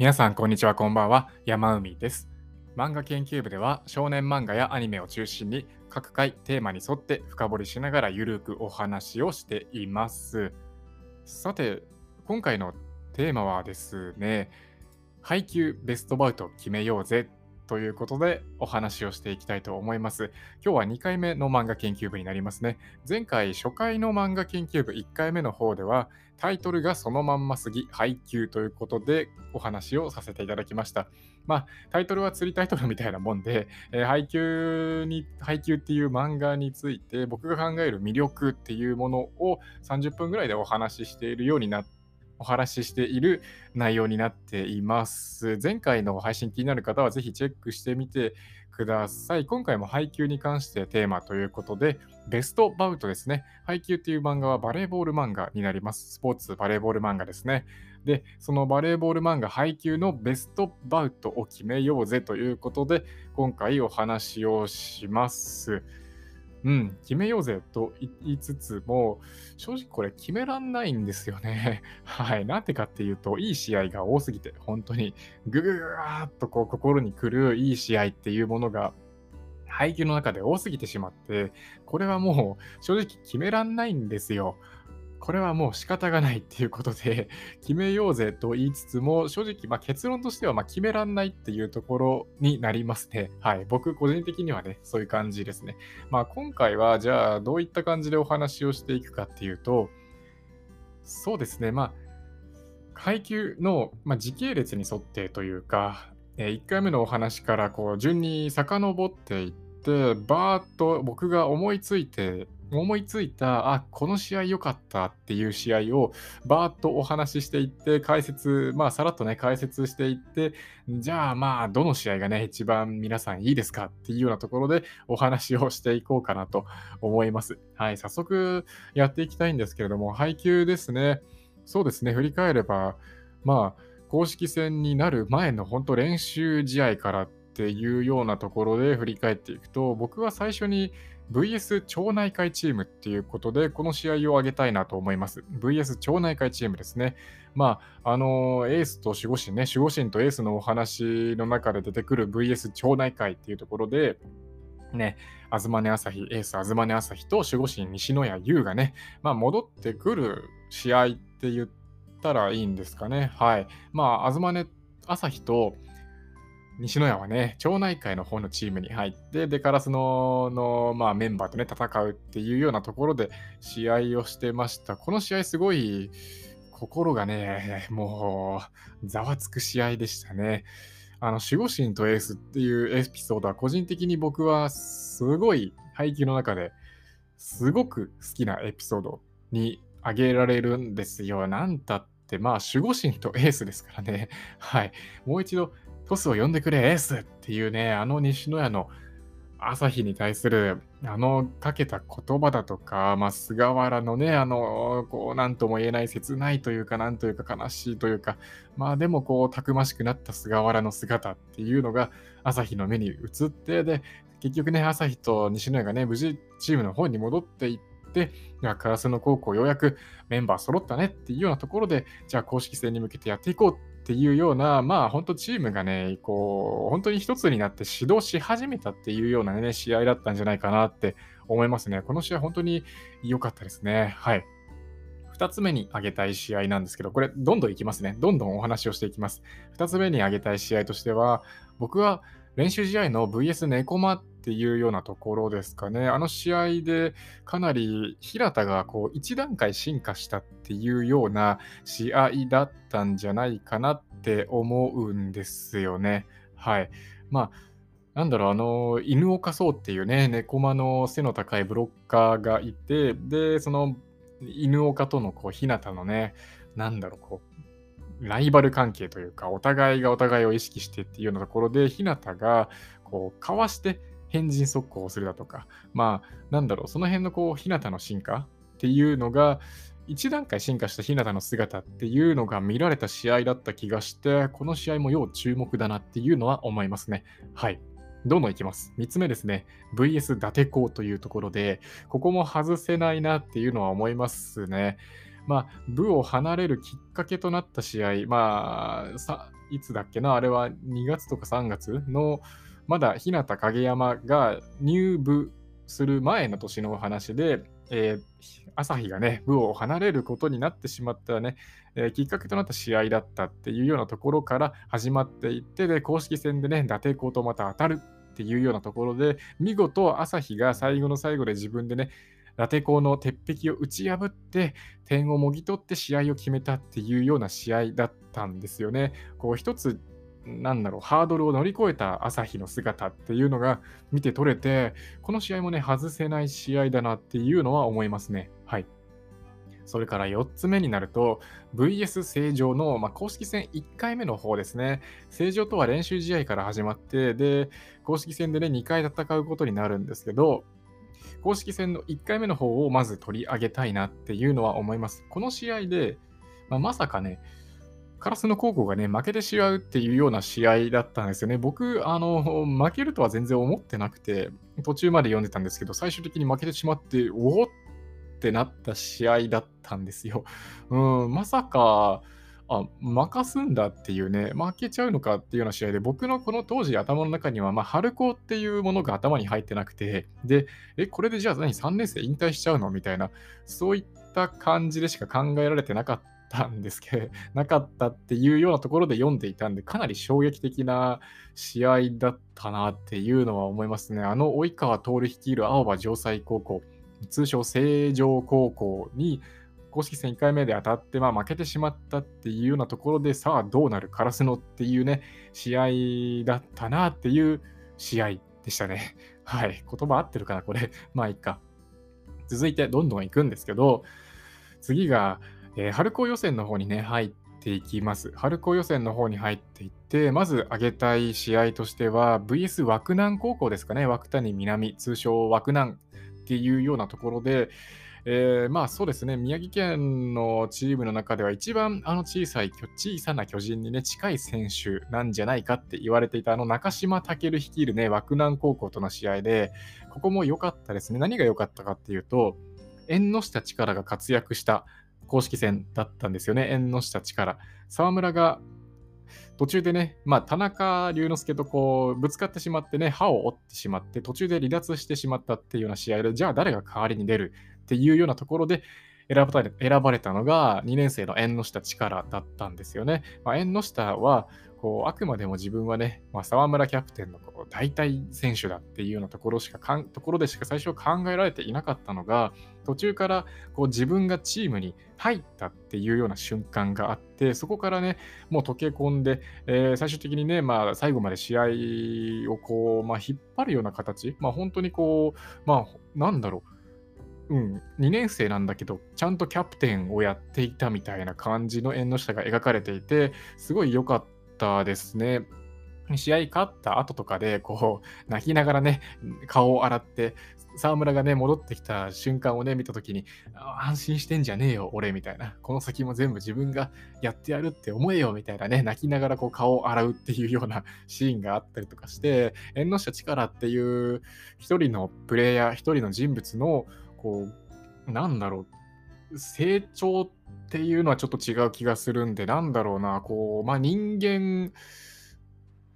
皆さんこんにちは、こんばんは。山海です。漫画研究部では少年漫画やアニメを中心に各回テーマに沿って深掘りしながらゆるくお話をしています。さて、今回のテーマはですね、配給ベストバウト決めようぜということでお話をしていきたいと思います。今日は2回目の漫画研究部になりますね。前回初回の漫画研究部1回目の方ではタイトルがそのまんますぎ配給ということでお話をさせていただきました。タイトルは釣りタイトルみたいなもんで、配給っていう漫画について僕が考える魅力っていうものを30分ぐらいでお話ししている内容になっています。前回の配信気になる方はぜひチェックしてみてください。今回も配給に関してテーマということで、ベストバウトですね。配給っていう漫画はバレーボール漫画になります。スポーツバレーボール漫画ですね。で、そのバレーボール漫画配給のベストバウトを決めようぜということで、今回お話をします。決めようぜと言いつつも、正直これ決めらんないんですよね。なんでかっていうと、いい試合が多すぎて、本当にグググーっとこう心にくるいい試合っていうものが配給の中で多すぎてしまって、これはもう正直決めらんないんですよ。これはもう仕方がないっていうことで、決めようぜと言いつつも、正直結論としては決めらんないっていうところになりますね。僕個人的にはね、そういう感じですね。今回はじゃあどういった感じでお話をしていくかっていうと、そうですね、配給の時系列に沿ってというか、1回目のお話からこう順に遡っていって、バーッと僕が思いついたこの試合良かったっていう試合をバーッとお話ししていって、解説していって、じゃあどの試合がね一番皆さんいいですかっていうようなところでお話をしていこうかなと思います。早速やっていきたいんですけれども、配給ですね。そうですね、振り返れば公式戦になる前の本当練習試合からっていうようなところで振り返っていくと、僕は最初にVS 町内会チームっていうことで、この試合を挙げたいなと思います。VS 町内会チームですね。エースと守護神ね、守護神とエースのお話の中で出てくる VS 町内会っていうところで、エース東根朝日と守護神西野谷優がね、戻ってくる試合って言ったらいいんですかね。東根朝日と西野谷はね、町内会の方のチームに入って、で、カラスのメンバーとね、戦うっていうようなところで試合をしてました。この試合、すごい心がね、もう、ざわつく試合でしたね。守護神とエースっていうエピソードは、個人的に僕は、すごい、配給の中ですごく好きなエピソードに挙げられるんですよ。なんたって、守護神とエースですからね。もう一度、トスを呼んでくれエースっていうね、西野谷の朝日に対するかけた言葉だとか、菅原のね、なんとも言えない切ないというか、なんというか悲しいというか、でもこうたくましくなった菅原の姿っていうのが朝日の目に映って、で結局ね、朝日と西野谷がね無事チームの方に戻っていって、烏野高校ようやくメンバー揃ったねっていうようなところで、じゃあ公式戦に向けてやっていこうっていうような、本当チームがね、こう本当に一つになって指導し始めたっていうようなね、試合だったんじゃないかなって思いますね。この試合本当に良かったですね。2つ目に挙げたい試合なんですけど、これどんどんいきますね。どんどんお話をしていきます。2つ目に挙げたい試合としては、僕は練習試合の VS ネコマっていうようなところですかね。試合でかなり平田がこう一段階進化したっていうような試合だったんじゃないかなって思うんですよね。犬岡壮っていうね、ネコマの背の高いブロッカーがいて、でその犬岡とのこう日向のね、ライバル関係というか、お互いがお互いを意識してっていうようなところで、日向がこうかわして変人速攻をするだとか、その辺のこう日向の進化っていうのが、一段階進化した日向の姿っていうのが見られた試合だった気がして、この試合も要注目だなっていうのは思いますね。どんどんいきます。3つ目ですね、 VS 伊達校というところで、ここも外せないなっていうのは思いますね。部を離れるきっかけとなった試合、いつだっけな、あれは2月とか3月のまだ日向影山が入部する前の年のお話で、朝日がね部を離れることになってしまったね、きっかけとなった試合だったっていうようなところから始まっていって、で公式戦でね伊達校とまた当たるっていうようなところで、見事朝日が最後の最後で自分でね伊達校の鉄壁を打ち破って点をもぎ取って試合を決めたっていうような試合だったんですよね。こう一つなんだろう、ハードルを乗り越えた朝日の姿っていうのが見て取れて、この試合もね外せない試合だなっていうのは思いますね。はい。それから4つ目になると VS 成城の、公式戦1回目の方ですね。成城とは練習試合から始まって、で公式戦でね2回戦うことになるんですけど、公式戦の1回目の方をまず取り上げたいなっていうのは思います。この試合で、まさかね烏野高校がね負けてしまうっていうような試合だったんですよね。僕負けるとは全然思ってなくて、途中まで読んでたんですけど、最終的に負けてしまって、おおってなった試合だったんですよ。まさか負かすんだっていうね、負けちゃうのかっていうような試合で、僕のこの当時頭の中には、春高っていうものが頭に入ってなくて、でこれでじゃあ何3年生引退しちゃうのみたいな、そういった感じでしか考えられてなかったんですけど、なかったっていうようなところで読んでいたんで、かなり衝撃的な試合だったなっていうのは思いますね。及川徹率いる青葉城西高校、通称成城高校に公式戦1回目で当たって、負けてしまったっていうようなところで、さあどうなる烏野っていうね試合だったなっていう試合でしたね。はい。言葉合ってるかなこれ。いっか。続いてどんどん行くんですけど、次が春高予選の方にね入っていきます。春高予選の方に入っていって、まず挙げたい試合としては VS 枠南高校ですかね。枠谷南、通称枠南っていうようなところで、そうですね、宮城県のチームの中では一番小さな巨人にね近い選手なんじゃないかって言われていた中島健率いるね枠南高校との試合で、ここも良かったですね。何が良かったかっていうと、縁の下力が活躍した公式戦だったんですよね。縁の下力、沢村が途中でね、田中龍之介とこうぶつかってしまってね、歯を折ってしまって途中で離脱してしまったっていうような試合で、じゃあ誰が代わりに出るっていうようなところで選ばれたのが2年生の縁の下力だったんですよね。縁の下はこうあくまでも自分はね、沢村キャプテンのこう代替選手だっていうようなところでしか最初考えられていなかったのが、途中からこう自分がチームに入ったっていうような瞬間があって、そこからねもう溶け込んで、最終的にね、最後まで試合をこう、引っ張るような形、本当にこう、なんだろう、2年生なんだけどちゃんとキャプテンをやっていたみたいな感じの縁の下が描かれていて、すごい良かったですね。試合勝った後とかでこう泣きながらね顔を洗って沢村がね戻ってきた瞬間をね見た時に、安心してんじゃねえよ俺みたいな、この先も全部自分がやってやるって思えよみたいなね、泣きながらこう顔を洗うっていうようなシーンがあったりとかして、縁の下力っていう一人のプレイヤー、一人の人物のこう成長っていうのはちょっと違う気がするんで、人間っ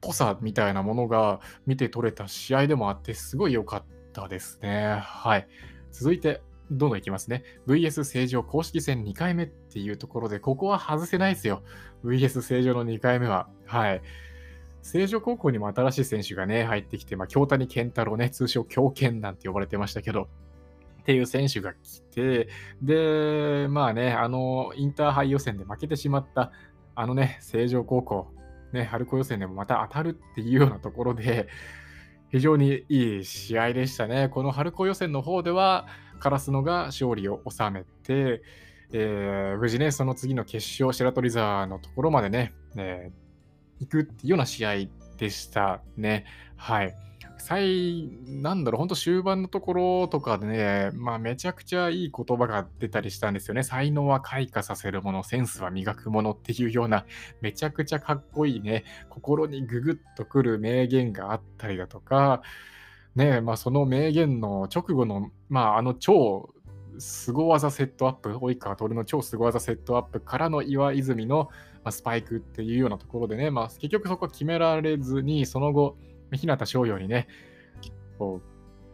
ぽさみたいなものが見て取れた試合でもあって、すごい良かったですね。はい。続いてどんどんいきますね。 VS 成城公式戦2回目っていうところで、ここは外せないですよ。 VS 成城の2回目は、はい、成城高校にも新しい選手がね入ってきて、京谷健太郎ね、通称京健なんて呼ばれてましたけどっていう選手が来て、でインターハイ予選で負けてしまった成城高校ね、春高予選でもまた当たるっていうようなところで、非常にいい試合でしたね。この春高予選の方では烏野が勝利を収めて、無事ねその次の決勝白鳥沢のところまでね、行くっていうような試合でしたね。はい。本当終盤のところとかでね、めちゃくちゃいい言葉が出たりしたんですよね。才能は開花させるもの、センスは磨くものっていうような、めちゃくちゃかっこいいね、心にググッとくる名言があったりだとかね、その名言の直後の超スゴ技セットアップ、及川徹の超スゴ技セットアップからの岩泉のスパイクっていうようなところでね、まあ、結局そこは決められずに、その後日向翔陽にねこう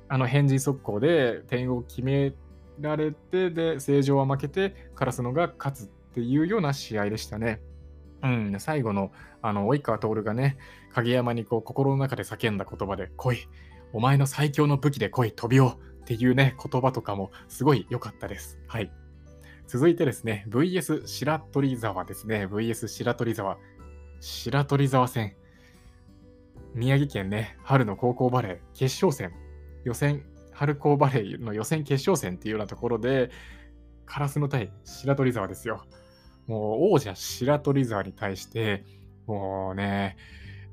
あの変人速攻で点を決められて、で正常は負けて烏野が勝つっていうような試合でしたね。うん、最後の及川徹がね影山にこう心の中で叫んだ言葉で、来いお前の最強の武器で来い飛びよっていうね言葉とかもすごい良かったです。はい、続いてですね VS 白鳥沢ですね。 VS 白鳥沢戦、宮城県ね春の高校バレー決勝戦、予選春高バレーの予選決勝戦っていうようなところで烏野対白鳥沢ですよ。もう王者白鳥沢に対してもうね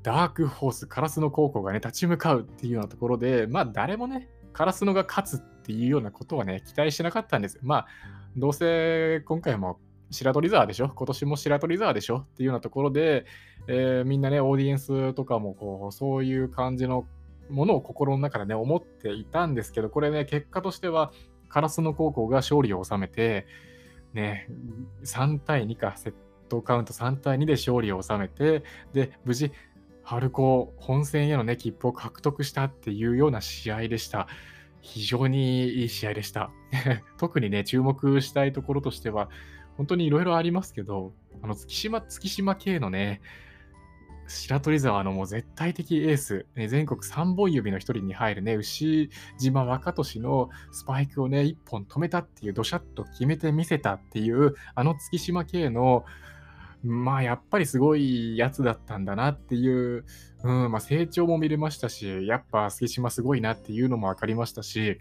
ダークホース烏野高校がね立ち向かうっていうようなところで、まあ誰もね烏野が勝つっていうようなことはね期待してなかったんです。まあどうせ今回も白鳥沢でしょ、今年も白鳥沢でしょっていうようなところで、みんなねオーディエンスとかもこうそういう感じのものを心の中でね思っていたんですけど、これね結果としては烏野高校が勝利を収めてね、3対2かセットカウント3対2で勝利を収めて、で無事春高本戦への、ね、切符を獲得したっていうような試合でした。非常にいい試合でした特にね注目したいところとしては本当にいろいろありますけど、月島系のね白鳥沢のもう絶対的エース、ね、全国3本指の一人に入るね牛島若俊のスパイクをね1本止めたっていう、ドシャッと決めてみせたっていう、あの月島系のまあやっぱりすごいやつだったんだなっていう、まあ、成長も見れましたし、やっぱ月島すごいなっていうのも分かりましたし、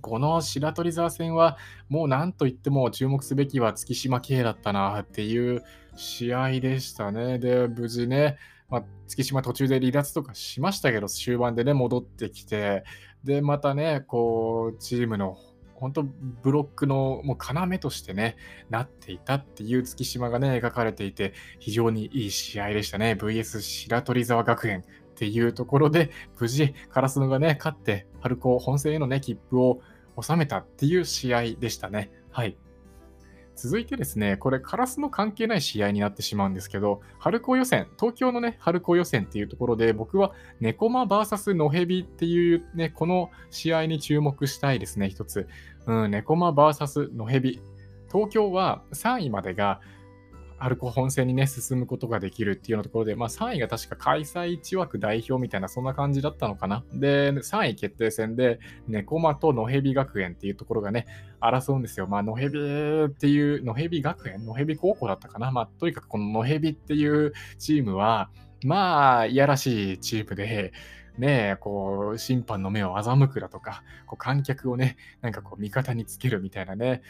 この白鳥沢戦はもう何と言っても注目すべきは月島系だったなっていう試合でしたね。で無事ね、まあ、月島途中で離脱とかしましたけど終盤でね戻ってきて、でまたねこうチームの本当ブロックのもう要としてねなっていたっていう月島がね描かれていて、非常にいい試合でしたね。 VS 白鳥沢学園っていうところで無事烏野がね勝って春高本戦へのね切符を収めたっていう試合でしたね。はい、続いてですね、これ烏野関係ない試合になってしまうんですけど、春高予選、東京のね春高予選っていうところで僕はネコマ VS ノヘビっていうねこの試合に注目したいですね。一つ、ネコマ VS ノヘビ、東京は3位までが春高本戦にね進むことができるっていうようなところで、まあ3位が確か開催1枠代表みたいなそんな感じだったのかな。で3位決定戦でネコマと野蛇学園っていうところがね争うんですよ。まあ野蛇っていう野蛇学園野蛇高校だったかな、まあとにかくこの野蛇っていうチームはまあいやらしいチームでねえ、こう審判の目を欺くだとか、こう観客をねなんかこう味方につけるみたいなね、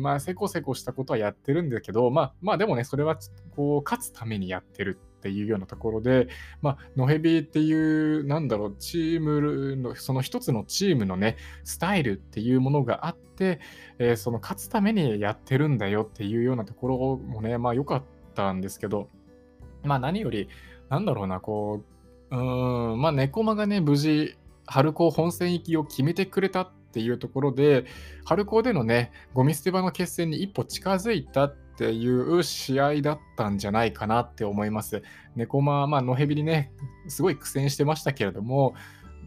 まあせこせこしたことはやってるんだけど、まあでもねそれはこう勝つためにやってるっていうようなところで、まあ野蛇っていうなんだろうチームのその一つのチームのねスタイルっていうものがあって、その勝つためにやってるんだよっていうようなところもねまあ良かったんですけど、まあ何よりなんだろうなこう。まあネコマがね無事春高本戦行きを決めてくれたっていうところで、春高でのねゴミ捨て場の決戦に一歩近づいたっていう試合だったんじゃないかなって思います。ネコマはまあ野蛇にねすごい苦戦してましたけれども、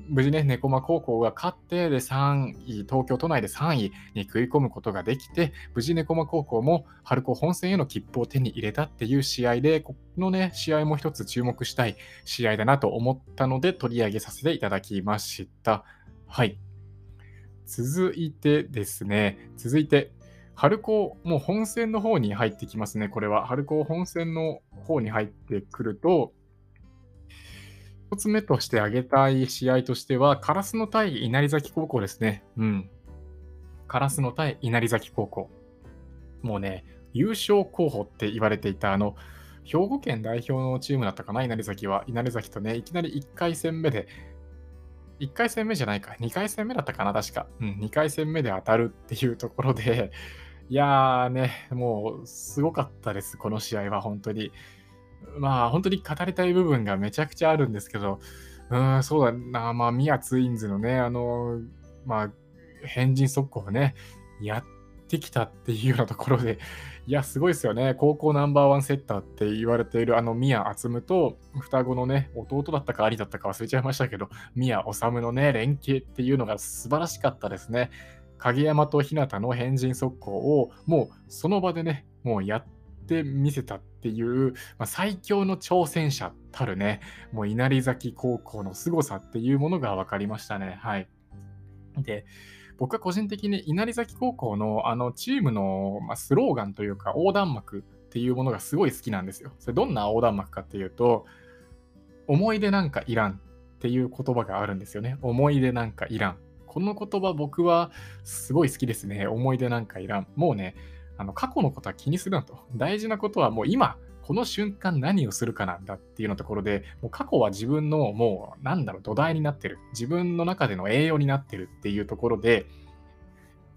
無事ねネコマ高校が勝って、で3位東京都内で3位に食い込むことができて、無事ネコマ高校も春高本戦への切符を手に入れたっていう試合で、このね試合も一つ注目したい試合だなと思ったので取り上げさせていただきました。はい、続いてですね、続いて春高もう本戦の方に入ってきますね。これは春高本戦の方に入ってくると、一つ目として挙げたい試合としては烏野対稲荷崎高校ですね。烏野対稲荷崎高校、もうね優勝候補って言われていた兵庫県代表のチームだったかな、稲荷崎は。稲荷崎とねいきなり2回戦目だったかな確か、2回戦目で当たるっていうところで、いやーねもうすごかったですこの試合は。本当に語りたい部分がめちゃくちゃあるんですけど、そうだな、まあミアツインズのね変人速攻をねやってきたっていうようなところで、いやすごいですよね。高校ナンバーワンセッターって言われているあの宮敦夢と双子のね弟だったか兄だったか忘れちゃいましたけど宮修のね連携っていうのが素晴らしかったですね。影山と日向の変人速攻をもうその場でねもうやってみせたっていう、最強の挑戦者たるねもう稲荷崎高校の凄さっていうものが分かりましたね。はい。で僕は個人的に稲荷崎高校のあのチームのスローガンというか横断幕っていうものがすごい好きなんですよ。それどんな横断幕かっていうと、思い出なんかいらんっていう言葉があるんですよね。思い出なんかいらん、この言葉僕はすごい好きですね。思い出なんかいらん、もうね過去のことは気にするなと、大事なことはもう今この瞬間何をするかなんだっていうのところで、もう過去は自分のもう土台になってる、自分の中での栄養になってるっていうところで、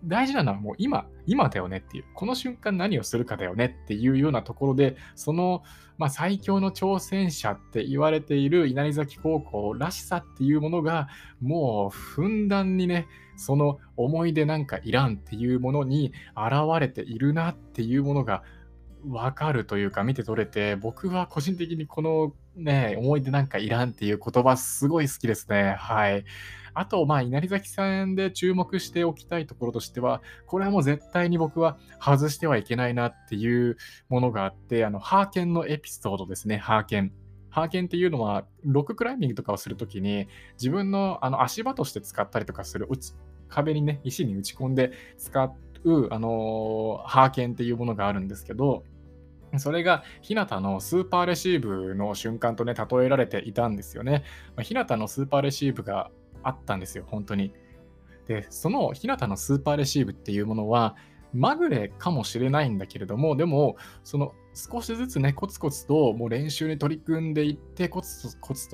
大事なのはもう今だよねっていう、この瞬間何をするかだよねっていうようなところで、その、最強の挑戦者って言われている稲荷崎高校らしさっていうものがもうふんだんにね、その思い出なんかいらんっていうものに現れているなっていうものが分かるというか見て取れて、僕は個人的にこのね思い出なんかいらんっていう言葉すごい好きですね。はい。あと稲荷崎さんで注目しておきたいところとしては、これはもう絶対に僕は外してはいけないなっていうものがあって、ハーケンのエピソードですね。ハーケンっていうのはロッククライミングとかをするときに自分の足場として使ったりとかする、壁にね石に打ち込んで使うハーケンっていうものがあるんですけど、それが日向のスーパーレシーブの瞬間とね例えられていたんですよね。日向のスーパーレシーブがあったんですよ、本当に。でその日向のスーパーレシーブっていうものはまぐれかもしれないんだけれども、でもその少しずつねコツコツともう練習に取り組んでいって、コツコツ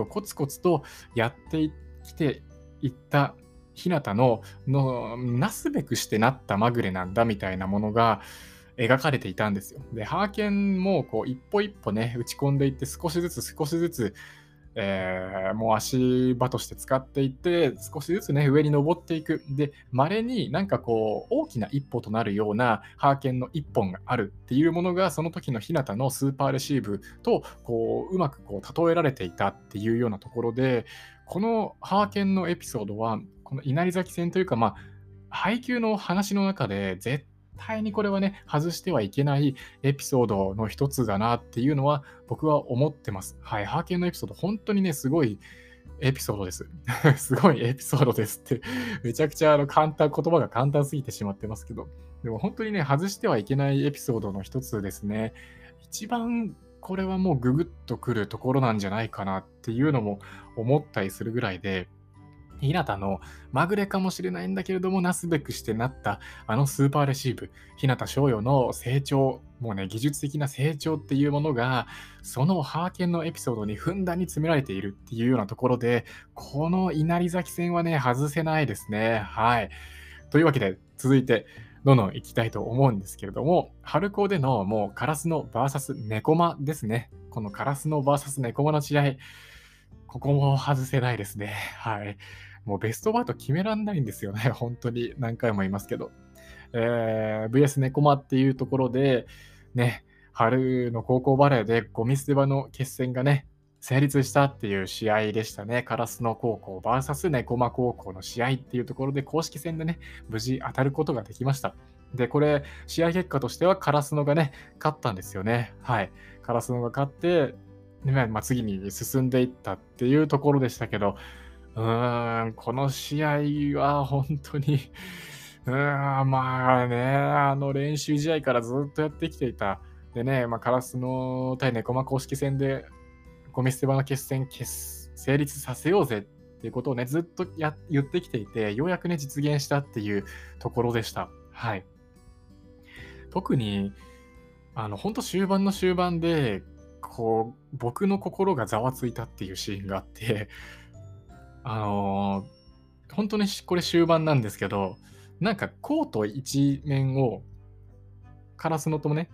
とやってきていった日向のなすべくしてなったまぐれなんだみたいなものが描かれていたんですよ。で、ハーケンもこう一歩一歩ね打ち込んでいって、少しずつ、もう足場として使っていって、少しずつね上に登っていく。で、稀になんかこう大きな一歩となるようなハーケンの一本があるっていうものが、その時の日向のスーパーレシーブとこううまくこう例えられていたっていうようなところで、このハーケンのエピソードはこの稲荷崎戦というか配球の話の中で絶対にこれはね外してはいけないエピソードの一つだなっていうのは僕は思ってます。はい。ハーケンのエピソード本当にねすごいエピソードですすごいエピソードですってめちゃくちゃ言葉が簡単すぎてしまってますけど、でも本当にね外してはいけないエピソードの一つですね。一番これはもうググッとくるところなんじゃないかなっていうのも思ったりするぐらいで、日向のまぐれかもしれないんだけれどもなすべくしてなったあのスーパーレシーブ、日向翔陽の成長、もうね技術的な成長っていうものがそのハーケンのエピソードにふんだんに詰められているっていうようなところで、この稲荷崎戦はね外せないですね。はい。というわけで続いてどんどん行きたいと思うんですけれども、春高でのもうカラスノ vs ネコマですね。このカラスノ vs ネコマの試合、ここも外せないですね。はい。もうベストバウト決めらんないんですよね、本当に何回も言いますけど、VS ネコマっていうところでね、春の高校バレーでゴミ捨て場の決戦がね成立したっていう試合でしたね。烏野高校 VS ネコマ高校の試合っていうところで公式戦でね無事当たることができました。でこれ試合結果としては烏野がね勝ったんですよね。はい。烏野が勝って、次に進んでいったっていうところでしたけど、この試合は本当に練習試合からずっとやってきていた。でね、烏野対ネコマ公式戦でゴミ捨て場の決戦成立させようぜっていうことをねずっと言ってきていて、ようやくね実現したっていうところでした。はい。特に本当終盤の終盤でこう僕の心がざわついたっていうシーンがあって、本当にこれ終盤なんですけど、なんかコート一面を烏野とね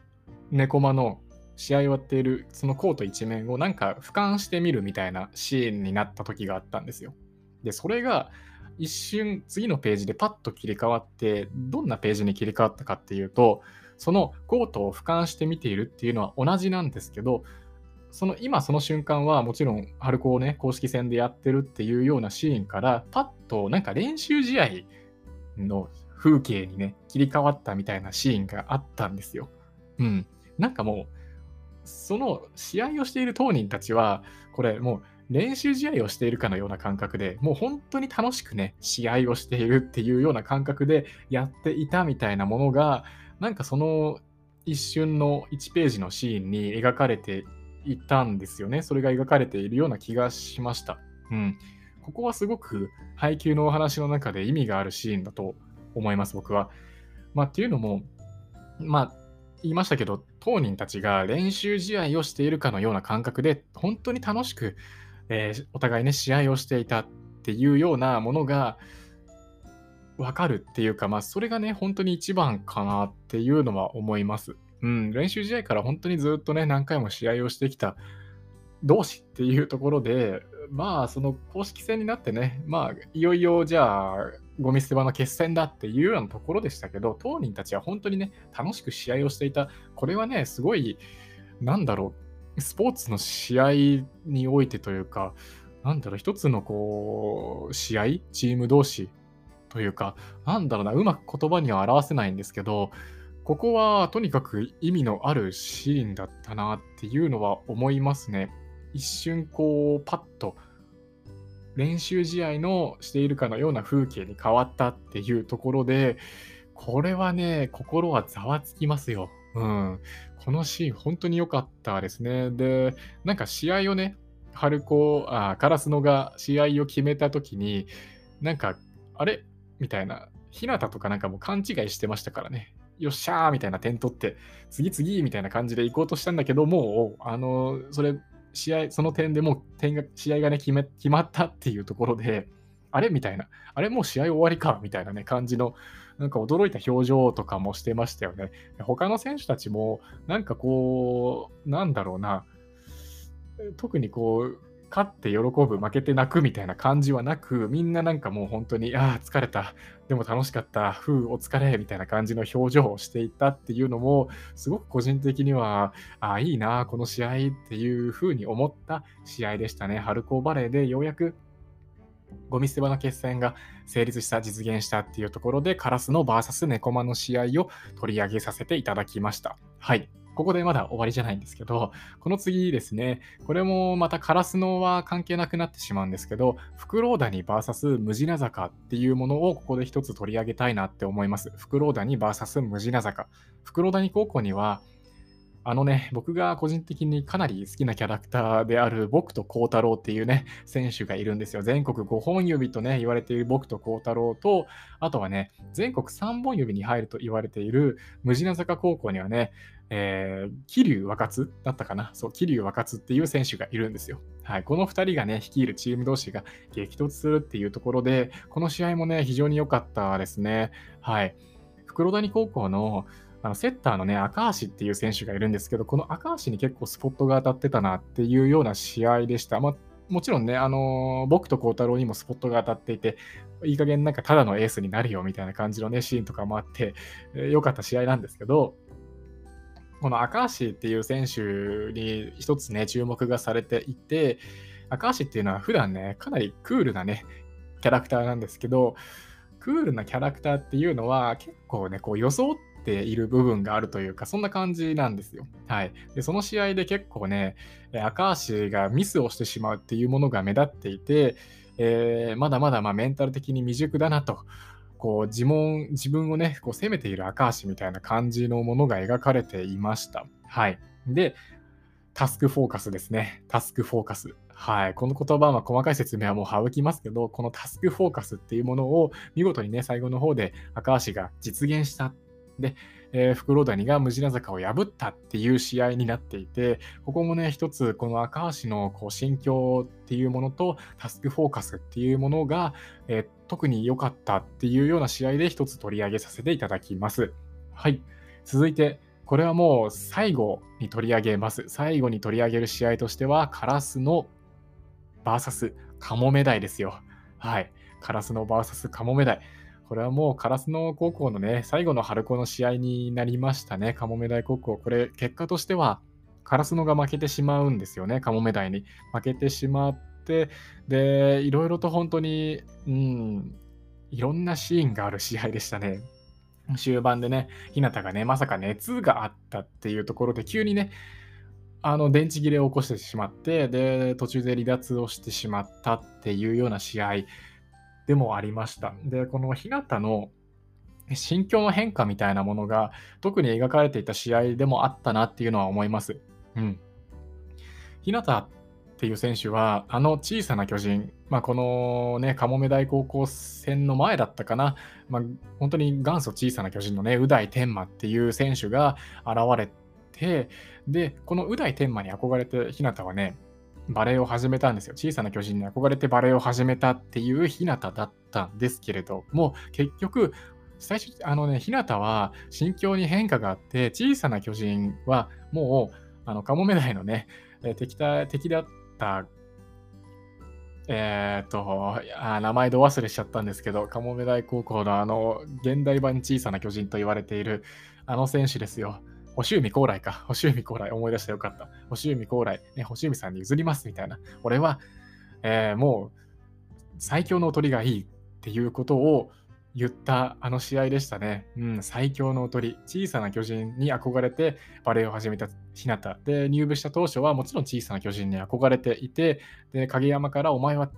ネコマの試合をやっているそのコート一面をなんか俯瞰してみるみたいなシーンになった時があったんですよ。でそれが一瞬次のページでパッと切り替わって、どんなページに切り替わったかっていうと、そのコートを俯瞰して見ているっていうのは同じなんですけど、その今その瞬間はもちろん春高をね公式戦でやってるっていうようなシーンからパッとなんか練習試合の風景にね切り替わったみたいなシーンがあったんですよ。なんかもうその試合をしている当人たちはこれもう練習試合をしているかのような感覚で、もう本当に楽しくね試合をしているっていうような感覚でやっていたみたいなものが、なんかその一瞬の1ページのシーンに描かれていたんですよね。それが描かれているような気がしました。ここはすごく配球のお話の中で意味があるシーンだと思います、僕は。っていうのも言いましたけど、当人たちが練習試合をしているかのような感覚で本当に楽しく、お互いね試合をしていたっていうようなものが分かるっていうか、それがね本当に一番かなっていうのは思います。練習試合から本当にずっとね何回も試合をしてきた同士っていうところで、その公式戦になってね、いよいよじゃあゴミ捨て場の決戦だっていうようなところでしたけど、当人たちは本当にね楽しく試合をしていた。これはねすごいスポーツの試合においてというか、一つのこう試合チーム同士というか、うまく言葉には表せないんですけど、ここはとにかく意味のあるシーンだったなっていうのは思いますね。一瞬こうパッと練習試合のしているかのような風景に変わったっていうところで、これはね心はざわつきますよ。このシーン本当に良かったですね。で試合をね烏野が試合を決めた時にあれみたいな、日向とかもう勘違いしてましたからね。よっしゃーみたいな、点取って次々みたいな感じで行こうとしたんだけど、もうそれ試合、その点でもう試合がね決まったっていうところで、あれみたいな、あれもう試合終わりかみたいなね感じの驚いた表情とかもしてましたよね。他の選手たちも特に勝って喜ぶ、負けて泣くみたいな感じはなく、みんなもう本当に疲れた、でも楽しかった、お疲れみたいな感じの表情をしていたっていうのも、すごく個人的にはいいなこの試合っていう風に思った試合でしたね。春高バレーでようやくゴミ捨て場の決戦が成立した、実現したっていうところで、烏野 VS ネコマの試合を取り上げさせていただきました。ここでまだ終わりじゃないんですけど、この次ですね、これもまた烏野は関係なくなってしまうんですけど、フクロウ谷 VS ムジナ坂っていうものをここで一つ取り上げたいなって思います。フクロウ谷 VS ムジナ坂。フクロウ谷高校には僕が個人的にかなり好きなキャラクターである僕と幸太郎っていうね選手がいるんですよ。全国5本指とね言われている僕と幸太郎と、あとはね全国3本指に入ると言われているムジナ坂高校にはね、桐生若津だったかな、そう桐生若津っていう選手がいるんですよ。この2人がね率いるチーム同士が激突するっていうところで、この試合もね非常に良かったですね。袋谷高校のセッターのね赤足っていう選手がいるんですけど、この赤足に結構スポットが当たってたなっていうような試合でした。もちろんね僕と幸太郎にもスポットが当たっていて、いい加減ただのエースになるよみたいな感じのねシーンとかもあって良かった試合なんですけど、この赤足っていう選手に一つね注目がされていて、赤足っていうのは普段ねかなりクールなねキャラクターなんですけど、クールなキャラクターっていうのは結構ね装っている部分があるというか、そんな感じなんですよ。でその試合で結構ね赤足がミスをしてしまうっていうものが目立っていて、まだまだメンタル的に未熟だなと自分をね責めている赤足みたいな感じのものが描かれていました。でタスクフォーカスですね。タスクフォーカス、この言葉は細かい説明はもう省きますけど、このタスクフォーカスっていうものを見事にね最後の方で赤足が実現した。で、袋谷がムジナ坂を破ったっていう試合になっていて、ここもね一つこの赤足の心境っていうものとタスクフォーカスっていうものが、特に良かったっていうような試合で一つ取り上げさせていただきます。続いてこれはもう最後に取り上げます。最後に取り上げる試合としては烏野 VS カモメ台ですよ。カラスノ VS カモメダイ、これはもうカラスノ高校のね最後の春高の試合になりましたね。カモメダイ高校、これ結果としてはカラスノが負けてしまうんですよね。カモメダイに負けてしまって、でいろいろと本当にいろんなシーンがある試合でしたね。終盤でね、日向がねまさか熱があったっていうところで急にね電池切れを起こしてしまって、で途中で離脱をしてしまったっていうような試合でもありました。でこの日向の心境の変化みたいなものが特に描かれていた試合でもあったなっていうのは思います、日向っていう選手は小さな巨人、このねかもめ大高校戦の前だったかな、本当に元祖小さな巨人のね宇大天馬っていう選手が現れて、でこの宇大天馬に憧れて日向はねバレーを始めたんですよ。小さな巨人に憧れてバレーを始めたっていう日向だったんですけれども、結局最初日向は心境に変化があって、小さな巨人はもうカモメダイのね敵だった名前ど忘れしちゃったんですけど、カモメダイ高校の現代版小さな巨人と言われている選手ですよ。星海高麗か。星海高麗思い出した、よかった。星海高麗、星海さんに譲りますみたいな。俺は、もう最強の鳥がいいっていうことを言った試合でしたね。最強の鳥、小さな巨人に憧れてバレーを始めた日向で、入部した当初はもちろん小さな巨人に憧れていて、で影山からお前は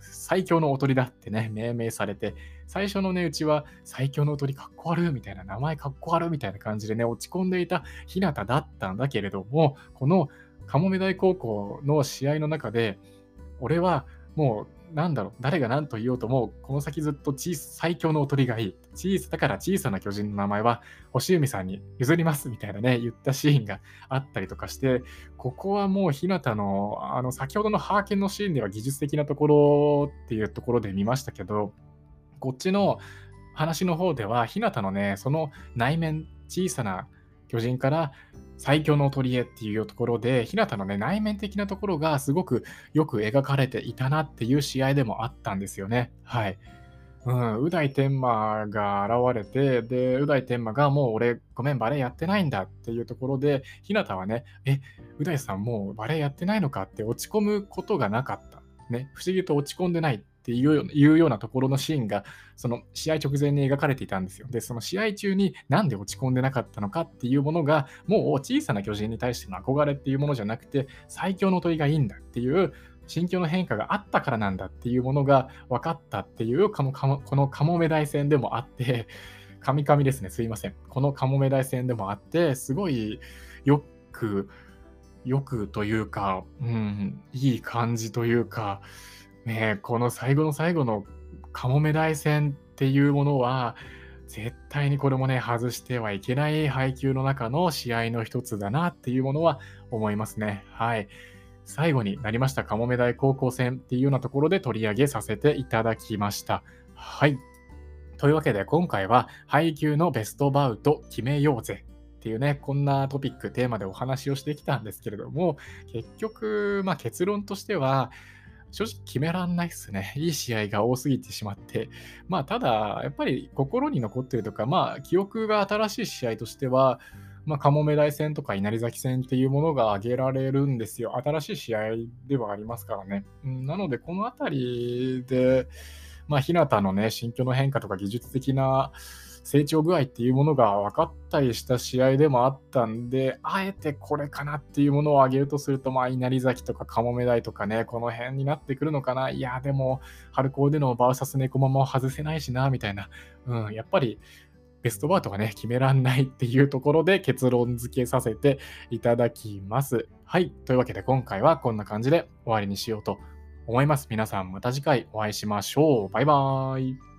最強のおとりだってね命名されて、最初のうちは最強のおとりかっこ悪いみたいな、名前かっこ悪いみたいな感じでね落ち込んでいた日向だったんだけれども、このかもめ大高校の試合の中で俺はもう誰が何と言おうともこの先ずっと最強のおとりがいい、だから小さな巨人の名前は星海さんに譲りますみたいなね言ったシーンがあったりとかして、ここはもう日向の先ほどのハーケンのシーンでは技術的なところっていうところで見ましたけど、こっちの話の方では日向のねその内面、小さな巨人から最強の取り柄っていうところで日向のね内面的なところがすごくよく描かれていたなっていう試合でもあったんですよね。はい、宇大天馬が現れて、で宇大天馬がもう俺ごめんバレーやってないんだっていうところで、日向はね宇大さんもうバレーやってないのかって落ち込むことがなかったね、不思議と落ち込んでないっていうようなところのシーンがその試合直前に描かれていたんですよ。でその試合中になんで落ち込んでなかったのかっていうものが、もう小さな巨人に対しての憧れっていうものじゃなくて最強の問いがいいんだっていう心境の変化があったからなんだっていうものが分かったっていうこのカモメ大戦でもあって、神々ですね、すいません、このカモメ大戦でもあって、すごいよくというか、いい感じというかね、この最後の最後のカモメ大戦っていうものは絶対にこれもね外してはいけない配球の中の試合の一つだなっていうものは思いますね。はい、最後になりましたカモメ大高校戦っていうようなところで取り上げさせていただきました。はい、というわけで今回は配球のベストバウト決めようぜっていうね、こんなトピックテーマでお話をしてきたんですけれども、結局結論としては正直決めらんないですね。いい試合が多すぎてしまって。ただ、やっぱり心に残ってるとか、記憶が新しい試合としては、カモメ大戦とか稲荷崎戦っていうものが挙げられるんですよ。新しい試合ではありますからね。なので、このあたりで、日向のね、心境の変化とか技術的な成長具合っていうものが分かったりした試合でもあったんで、あえてこれかなっていうものを挙げるとすると、稲荷崎とかカモメダイとかね、この辺になってくるのかな。いやでも春高でのバーサスネコマも外せないしなみたいな、やっぱりベストバウトがね決めらんないっていうところで結論付けさせていただきます。はい、というわけで今回はこんな感じで終わりにしようと思います。皆さんまた次回お会いしましょう。バイバーイ。